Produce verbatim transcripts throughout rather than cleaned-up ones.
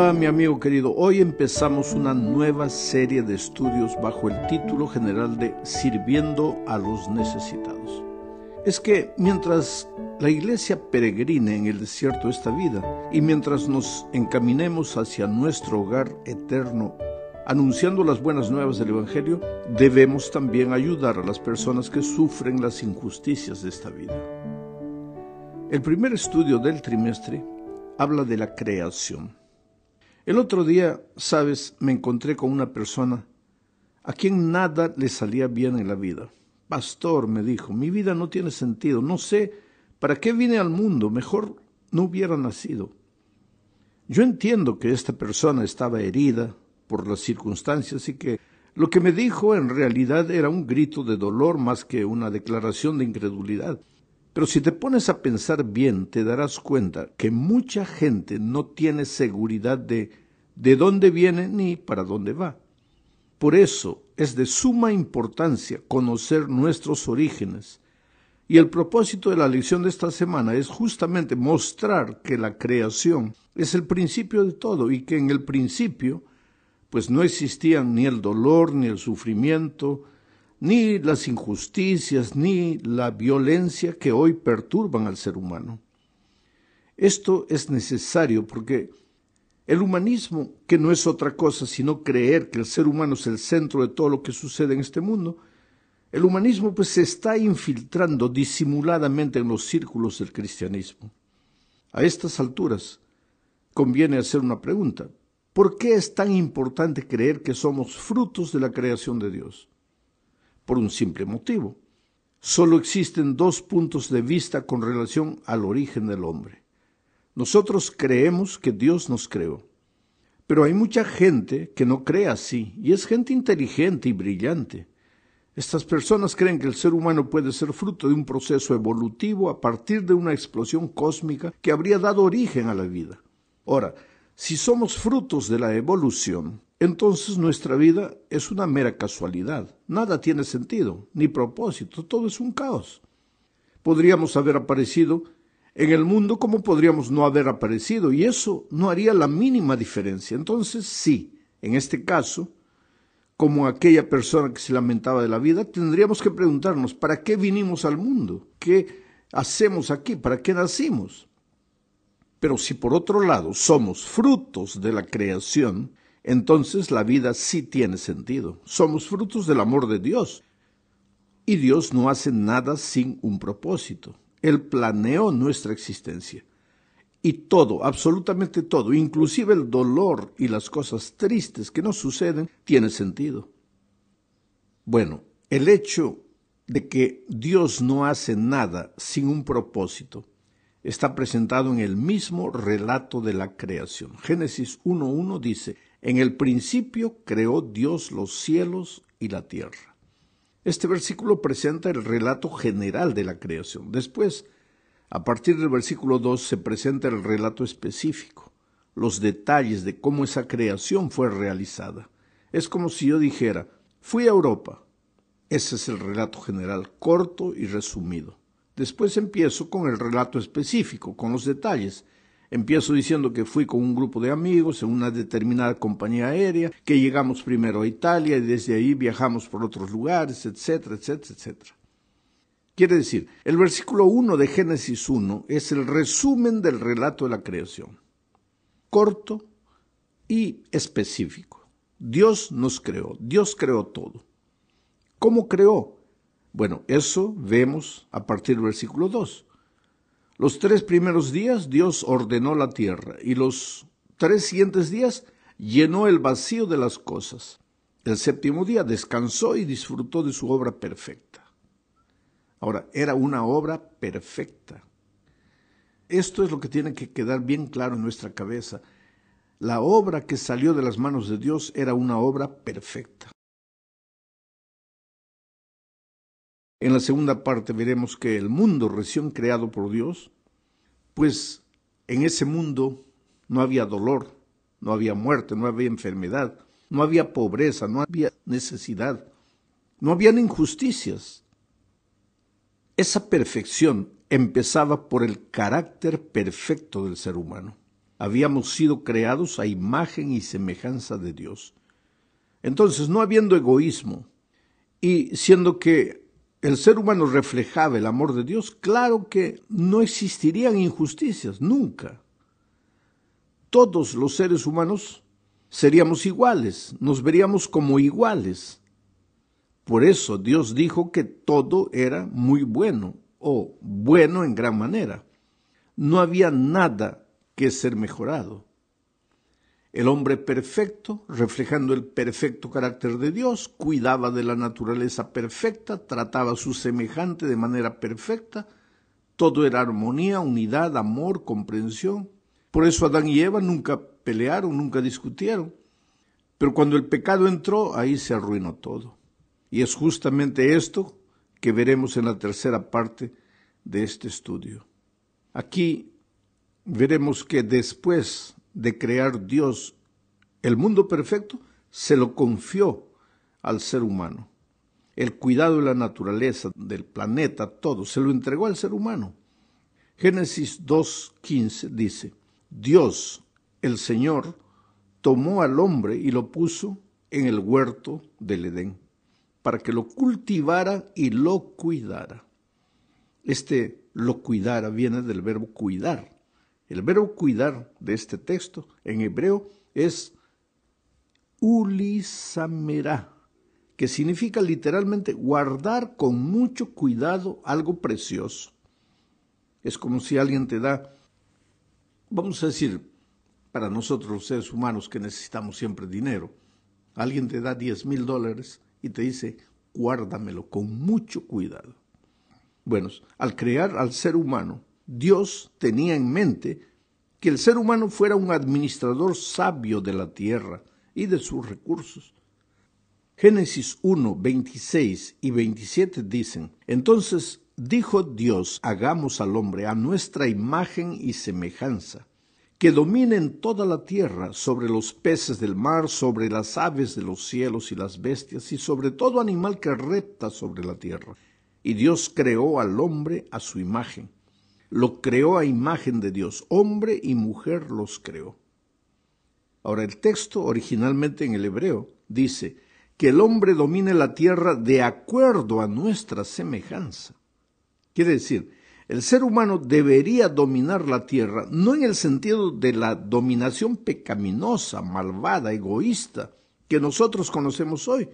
Hola mi amigo querido, hoy empezamos una nueva serie de estudios bajo el título general de Sirviendo a los necesitados. Es que mientras la iglesia peregrine en el desierto de esta vida y mientras nos encaminemos hacia nuestro hogar eterno, anunciando las buenas nuevas del Evangelio, debemos también ayudar a las personas que sufren las injusticias de esta vida. El primer estudio del trimestre habla de la creación. El otro día, sabes, me encontré con una persona a quien nada le salía bien en la vida. Pastor, me dijo, mi vida no tiene sentido, no sé para qué vine al mundo, mejor no hubiera nacido. Yo entiendo que esta persona estaba herida por las circunstancias y que lo que me dijo en realidad era un grito de dolor más que una declaración de incredulidad. Pero si te pones a pensar bien, te darás cuenta que mucha gente no tiene seguridad de, de dónde viene ni para dónde va. Por eso es de suma importancia conocer nuestros orígenes. Y el propósito de la lección de esta semana es justamente mostrar que la creación es el principio de todo y que en el principio pues no existían ni el dolor, ni el sufrimiento, ni las injusticias, ni la violencia que hoy perturban al ser humano. Esto es necesario porque el humanismo, que no es otra cosa sino creer que el ser humano es el centro de todo lo que sucede en este mundo, el humanismo pues se está infiltrando disimuladamente en los círculos del cristianismo. A estas alturas conviene hacer una pregunta. ¿Por qué es tan importante creer que somos frutos de la creación de Dios? Por un simple motivo. Solo existen dos puntos de vista con relación al origen del hombre. Nosotros creemos que Dios nos creó, pero hay mucha gente que no cree así, y es gente inteligente y brillante. Estas personas creen que el ser humano puede ser fruto de un proceso evolutivo a partir de una explosión cósmica que habría dado origen a la vida. Ahora, si somos frutos de la evolución, entonces nuestra vida es una mera casualidad, nada tiene sentido, ni propósito, todo es un caos. Podríamos haber aparecido en el mundo como podríamos no haber aparecido, y eso no haría la mínima diferencia. Entonces sí, en este caso, como aquella persona que se lamentaba de la vida, tendríamos que preguntarnos, ¿para qué vinimos al mundo? ¿Qué hacemos aquí? ¿Para qué nacimos? Pero si por otro lado somos frutos de la creación, entonces la vida sí tiene sentido. Somos frutos del amor de Dios. Y Dios no hace nada sin un propósito. Él planeó nuestra existencia. Y todo, absolutamente todo, inclusive el dolor y las cosas tristes que nos suceden, tiene sentido. Bueno, el hecho de que Dios no hace nada sin un propósito está presentado en el mismo relato de la creación. Génesis uno uno dice, en el principio creó Dios los cielos y la tierra. Este versículo presenta el relato general de la creación. Después, a partir del versículo dos, se presenta el relato específico, los detalles de cómo esa creación fue realizada. Es como si yo dijera, fui a Europa. Ese es el relato general, corto y resumido. Después empiezo con el relato específico, con los detalles. Empiezo diciendo que fui con un grupo de amigos en una determinada compañía aérea, que llegamos primero a Italia y desde ahí viajamos por otros lugares, etcétera, etcétera, etcétera. Quiere decir, el versículo uno de Génesis uno es el resumen del relato de la creación, corto y específico. Dios nos creó, Dios creó todo. ¿Cómo creó? Bueno, eso vemos a partir del versículo dos. Los tres primeros días Dios ordenó la tierra y los tres siguientes días llenó el vacío de las cosas. El séptimo día descansó y disfrutó de su obra perfecta. Ahora, era una obra perfecta. Esto es lo que tiene que quedar bien claro en nuestra cabeza. La obra que salió de las manos de Dios era una obra perfecta. En la segunda parte veremos que el mundo recién creado por Dios, pues en ese mundo no había dolor, no había muerte, no había enfermedad, no había pobreza, no había necesidad, no habían injusticias. Esa perfección empezaba por el carácter perfecto del ser humano. habíamos sido creados a imagen y semejanza de Dios. Entonces, no habiendo egoísmo, y siendo que el ser humano reflejaba el amor de Dios, claro que no existirían injusticias, nunca. Todos los seres humanos seríamos iguales, nos veríamos como iguales. Por eso Dios dijo que todo era muy bueno, o bueno en gran manera. No había nada que ser mejorado. El hombre perfecto, reflejando el perfecto carácter de Dios, cuidaba de la naturaleza perfecta, trataba a su semejante de manera perfecta. Todo era armonía, unidad, amor, comprensión. Por eso Adán y Eva nunca pelearon, nunca discutieron. Pero cuando el pecado entró, ahí se arruinó todo. Y es justamente esto que veremos en la tercera parte de este estudio. Aquí veremos que después de crear Dios el mundo perfecto, se lo confió al ser humano. El cuidado de la naturaleza, del planeta, todo, se lo entregó al ser humano. Génesis dos quince dice, Dios, el Señor, tomó al hombre y lo puso en el huerto del Edén, para que lo cultivara y lo cuidara. Este lo cuidara viene del verbo cuidar. El verbo cuidar de este texto en hebreo es ulisamerá, que significa literalmente guardar con mucho cuidado algo precioso. Es como si alguien te da, vamos a decir, para nosotros los seres humanos que necesitamos siempre dinero, alguien te da diez mil dólares y te dice, guárdamelo con mucho cuidado. Bueno, al crear al ser humano, Dios tenía en mente que el ser humano fuera un administrador sabio de la tierra y de sus recursos. Génesis uno, veintiséis y veintisiete dicen, entonces dijo Dios, hagamos al hombre a nuestra imagen y semejanza, que domine en toda la tierra, sobre los peces del mar, sobre las aves de los cielos y las bestias, y sobre todo animal que repta sobre la tierra. Y Dios creó al hombre a su imagen. Lo creó a imagen de Dios, hombre y mujer los creó. Ahora, el texto originalmente en el hebreo dice que el hombre domine la tierra de acuerdo a nuestra semejanza. Quiere decir, el ser humano debería dominar la tierra, no en el sentido de la dominación pecaminosa, malvada, egoísta, que nosotros conocemos hoy,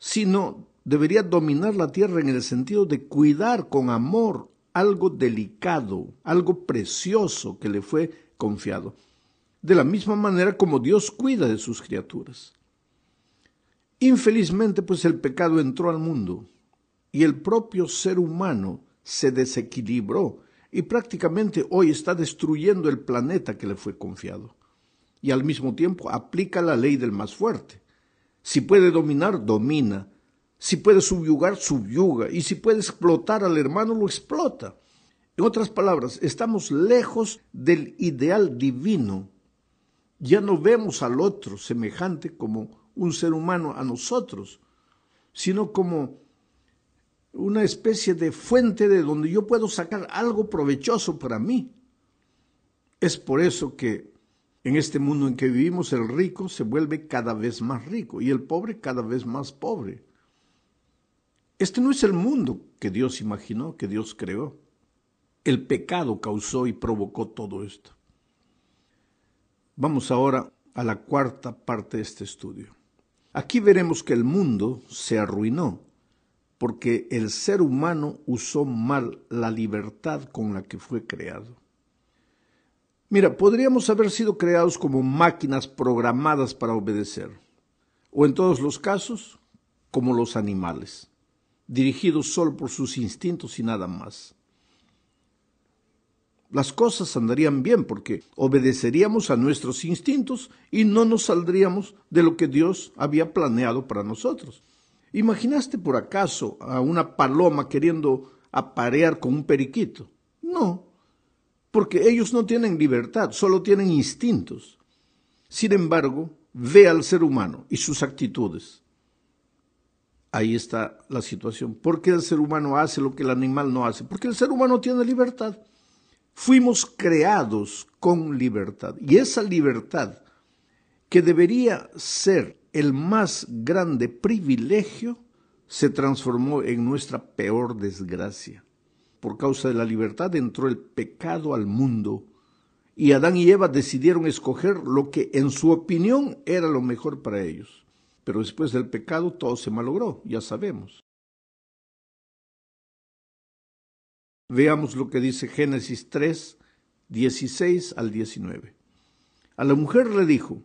sino debería dominar la tierra en el sentido de cuidar con amor algo delicado, algo precioso que le fue confiado, de la misma manera como Dios cuida de sus criaturas. Infelizmente, pues el pecado entró al mundo y el propio ser humano se desequilibró y prácticamente hoy está destruyendo el planeta que le fue confiado. Y al mismo tiempo aplica la ley del más fuerte. Si puede dominar, domina. Si puede subyugar, subyuga. Y si puede explotar al hermano, lo explota. En otras palabras, estamos lejos del ideal divino. Ya no vemos al otro semejante como un ser humano a nosotros, sino como una especie de fuente de donde yo puedo sacar algo provechoso para mí. Es por eso que en este mundo en que vivimos, el rico se vuelve cada vez más rico y el pobre cada vez más pobre. Este no es el mundo que Dios imaginó, que Dios creó. El pecado causó y provocó todo esto. Vamos ahora a la cuarta parte de este estudio. Aquí veremos que el mundo se arruinó porque el ser humano usó mal la libertad con la que fue creado. Mira, podríamos haber sido creados como máquinas programadas para obedecer, o en todos los casos, como los animales, dirigidos solo por sus instintos y nada más. Las cosas andarían bien porque obedeceríamos a nuestros instintos y no nos saldríamos de lo que Dios había planeado para nosotros. ¿Imaginaste por acaso a una paloma queriendo aparear con un periquito? No, porque ellos no tienen libertad, solo tienen instintos. Sin embargo, ve al ser humano y sus actitudes. Ahí está la situación. ¿Por qué el ser humano hace lo que el animal no hace? Porque el ser humano tiene libertad. fuimos creados con libertad. Y esa libertad, que debería ser el más grande privilegio, se transformó en nuestra peor desgracia. Por causa de la libertad entró el pecado al mundo, y Adán y Eva decidieron escoger lo que en su opinión era lo mejor para ellos. Pero después del pecado todo se malogró, ya sabemos. Veamos lo que dice Génesis tres, dieciséis al diecinueve. A la mujer le dijo: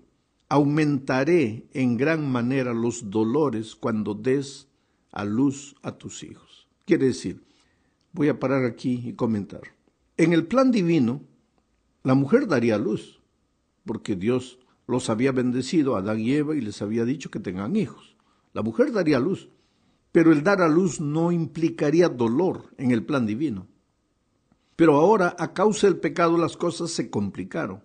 aumentaré en gran manera los dolores cuando des a luz a tus hijos. Quiere decir, voy a parar aquí y comentar. En el plan divino, la mujer daría luz, porque Dios los había bendecido a Adán y Eva y les había dicho que tengan hijos. La mujer daría luz, pero el dar a luz no implicaría dolor en el plan divino. Pero ahora, a causa del pecado, las cosas se complicaron.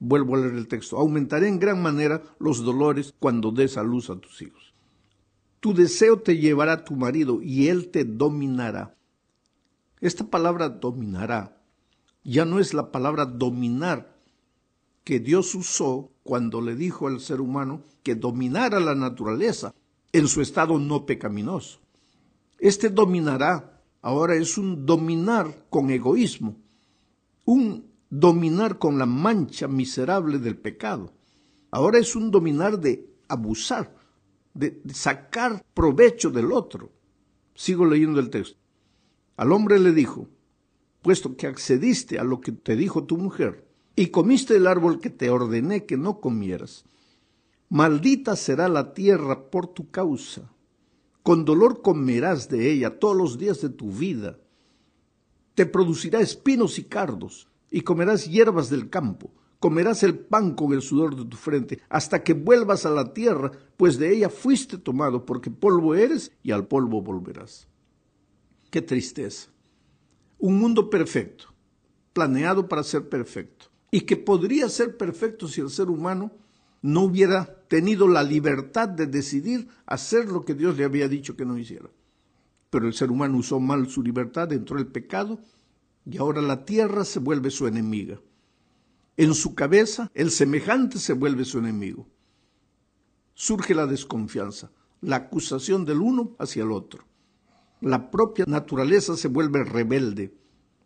Vuelvo a leer el texto. Aumentaré en gran manera los dolores cuando des a luz a tus hijos. Tu deseo te llevará a tu marido y él te dominará. Esta palabra dominará ya no es la palabra dominar que Dios usó cuando le dijo al ser humano que dominara la naturaleza en su estado no pecaminoso. Este dominará ahora es un dominar con egoísmo, un dominar con la mancha miserable del pecado. Ahora es un dominar de abusar, de sacar provecho del otro. Sigo leyendo el texto. Al hombre le dijo: puesto que accediste a lo que te dijo tu mujer, y comiste del árbol que te ordené que no comieras, maldita será la tierra por tu causa. Con dolor comerás de ella todos los días de tu vida. Te producirá espinos y cardos, y comerás hierbas del campo. Comerás el pan con el sudor de tu frente, hasta que vuelvas a la tierra, pues de ella fuiste tomado, porque polvo eres y al polvo volverás. ¡Qué tristeza! Un mundo perfecto, planeado para ser perfecto, y que podría ser perfecto si el ser humano no hubiera tenido la libertad de decidir hacer lo que Dios le había dicho que no hiciera. Pero el ser humano usó mal su libertad, entró el pecado, y ahora la tierra se vuelve su enemiga. En su cabeza, el semejante se vuelve su enemigo. Surge la desconfianza, la acusación del uno hacia el otro. La propia naturaleza se vuelve rebelde,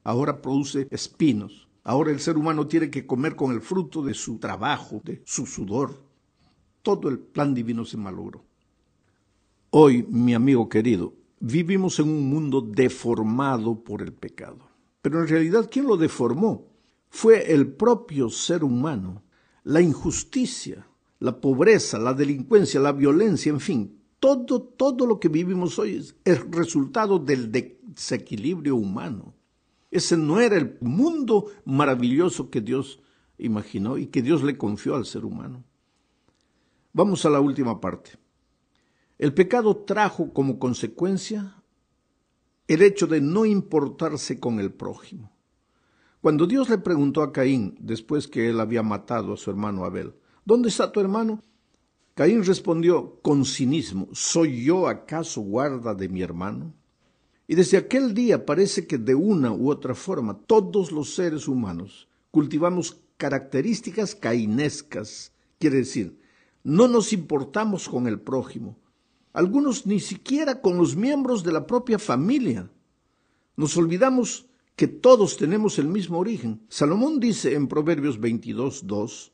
ahora produce espinos. Ahora el ser humano tiene que comer con el fruto de su trabajo, de su sudor. Todo el plan divino se malogró. Hoy, mi amigo querido, vivimos en un mundo deformado por el pecado. Pero en realidad, ¿quién lo deformó? Fue el propio ser humano. La injusticia, la pobreza, la delincuencia, la violencia, en fin. Todo, todo lo que vivimos hoy es el resultado del desequilibrio humano. Ese no era el mundo maravilloso que Dios imaginó y que Dios le confió al ser humano. Vamos a la última parte. El pecado trajo como consecuencia el hecho de no importarse con el prójimo. Cuando Dios le preguntó a Caín, después que él había matado a su hermano Abel, ¿dónde está tu hermano? Caín respondió con cinismo: ¿soy yo acaso guarda de mi hermano? Y desde aquel día parece que de una u otra forma todos los seres humanos cultivamos características cainescas. Quiere decir, no nos importamos con el prójimo. Algunos ni siquiera con los miembros de la propia familia. Nos olvidamos que todos tenemos el mismo origen. Salomón dice en Proverbios veintidós, dos: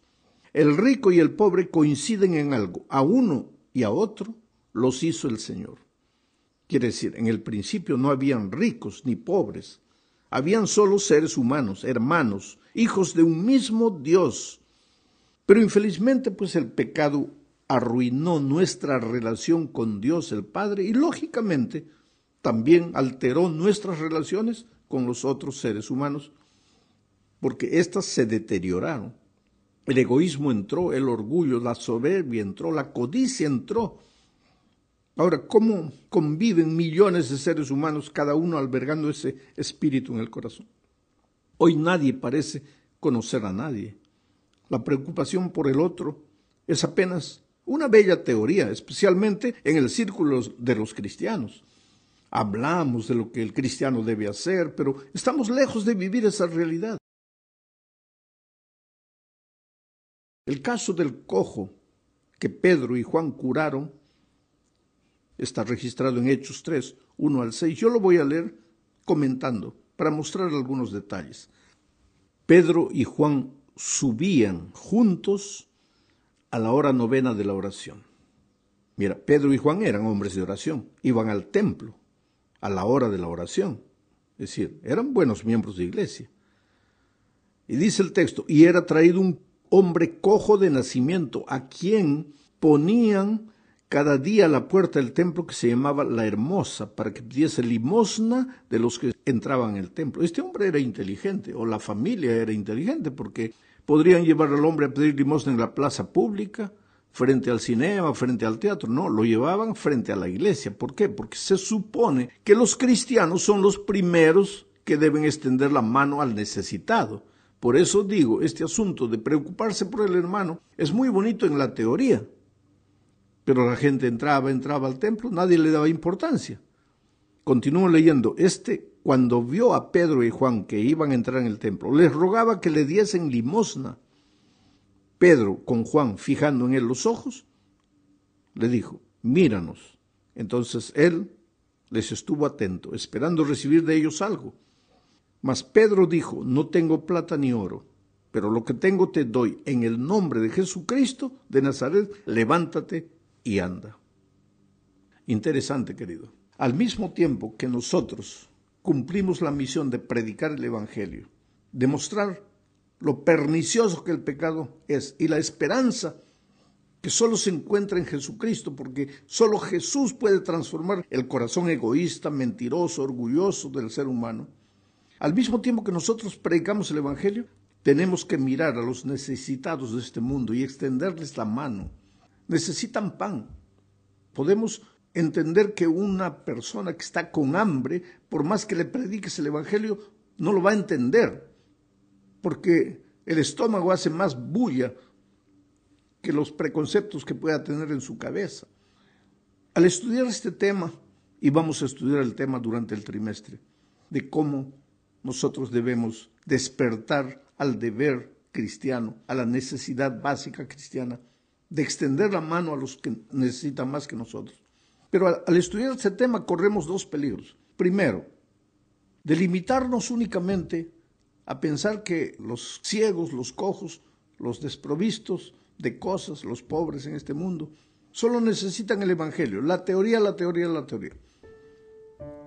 el rico y el pobre coinciden en algo, a uno y a otro los hizo el Señor. Quiere decir, en el principio no habían ricos ni pobres, habían solo seres humanos, hermanos, hijos de un mismo Dios. Pero infelizmente, pues el pecado arruinó nuestra relación con Dios el Padre y lógicamente también alteró nuestras relaciones con los otros seres humanos, porque éstas se deterioraron. El egoísmo entró, el orgullo, la soberbia entró, la codicia entró. Ahora, ¿cómo conviven millones de seres humanos, cada uno albergando ese espíritu en el corazón? Hoy nadie parece conocer a nadie. La preocupación por el otro es apenas una bella teoría, especialmente en el círculo de los cristianos. Hablamos de lo que el cristiano debe hacer, pero estamos lejos de vivir esa realidad. El caso del cojo que Pedro y Juan curaron está registrado en Hechos tres, uno al seis. Yo lo voy a leer comentando para mostrar algunos detalles. Pedro y Juan subían juntos a la hora novena de la oración. Mira, Pedro y Juan eran hombres de oración, iban al templo a la hora de la oración. Es decir, eran buenos miembros de iglesia. Y dice el texto, y era traído un hombre cojo de nacimiento, a quien ponían cada día a la puerta del templo que se llamaba La Hermosa, para que pidiese limosna de los que entraban en el templo. Este hombre era inteligente, o la familia era inteligente, porque podrían llevar al hombre a pedir limosna en la plaza pública, frente al cinema, frente al teatro. No, lo llevaban frente a la iglesia. ¿Por qué? Porque se supone que los cristianos son los primeros que deben extender la mano al necesitado. Por eso digo, este asunto de preocuparse por el hermano es muy bonito en la teoría. Pero la gente entraba, entraba al templo, nadie le daba importancia. Continúo leyendo. Este, cuando vio a Pedro y Juan que iban a entrar en el templo, les rogaba que le diesen limosna. Pedro, con Juan fijando en él los ojos, le dijo, míranos. Entonces él les estuvo atento, esperando recibir de ellos algo. Mas Pedro dijo, no tengo plata ni oro, pero lo que tengo te doy. En el nombre de Jesucristo de Nazaret, levántate y anda. Interesante, querido. Al mismo tiempo que nosotros cumplimos la misión de predicar el evangelio, de mostrar lo pernicioso que el pecado es y la esperanza que solo se encuentra en Jesucristo, porque solo Jesús puede transformar el corazón egoísta, mentiroso, orgulloso del ser humano. Al mismo tiempo que nosotros predicamos el evangelio, tenemos que mirar a los necesitados de este mundo y extenderles la mano. Necesitan pan. Podemos entender que una persona que está con hambre, por más que le prediques el evangelio, no lo va a entender, porque el estómago hace más bulla que los preconceptos que pueda tener en su cabeza. Al estudiar este tema, y vamos a estudiar el tema durante el trimestre, de cómo nosotros debemos despertar al deber cristiano, a la necesidad básica cristiana, de extender la mano a los que necesitan más que nosotros. Pero al, al estudiar este tema corremos dos peligros. Primero, delimitarnos únicamente a pensar que los ciegos, los cojos, los desprovistos de cosas, los pobres en este mundo, solo necesitan el evangelio, la teoría, la teoría, la teoría.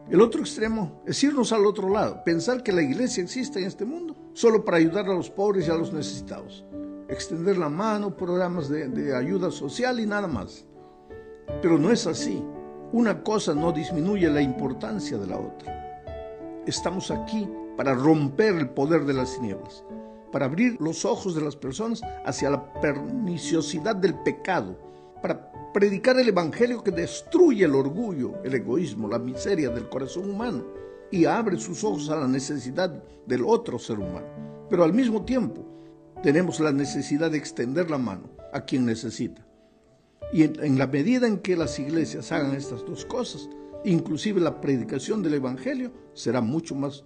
El otro extremo es irnos al otro lado, pensar que la iglesia existe en este mundo solo para ayudar a los pobres y a los necesitados. Extender la mano, programas de, de ayuda social y nada más. Pero no es así. Una cosa no disminuye la importancia de la otra. Estamos aquí para romper el poder de las tinieblas, para abrir los ojos de las personas hacia la perniciosidad del pecado, para predicar el evangelio que destruye el orgullo, el egoísmo, la miseria del corazón humano y abre sus ojos a la necesidad del otro ser humano. Pero al mismo tiempo tenemos la necesidad de extender la mano a quien necesita. Y en, en la medida en que las iglesias hagan estas dos cosas, inclusive la predicación del evangelio será mucho más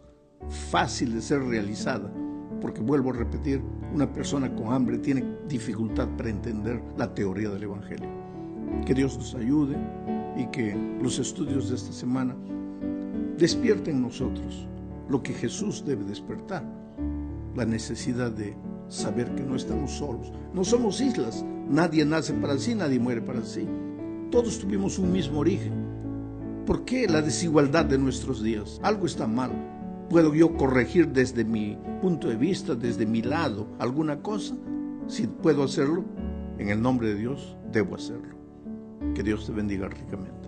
fácil de ser realizada, porque vuelvo a repetir, una persona con hambre tiene dificultad para entender la teoría del evangelio. Que Dios nos ayude y que los estudios de esta semana despierten en nosotros lo que Jesús debe despertar, la necesidad de saber que no estamos solos, no somos islas, nadie nace para sí, nadie muere para sí, todos tuvimos un mismo origen. ¿Por qué la desigualdad de nuestros días? Algo está mal. ¿Puedo yo corregir desde mi punto de vista, desde mi lado, alguna cosa? Si puedo hacerlo, en el nombre de Dios, debo hacerlo. Que Dios te bendiga ricamente.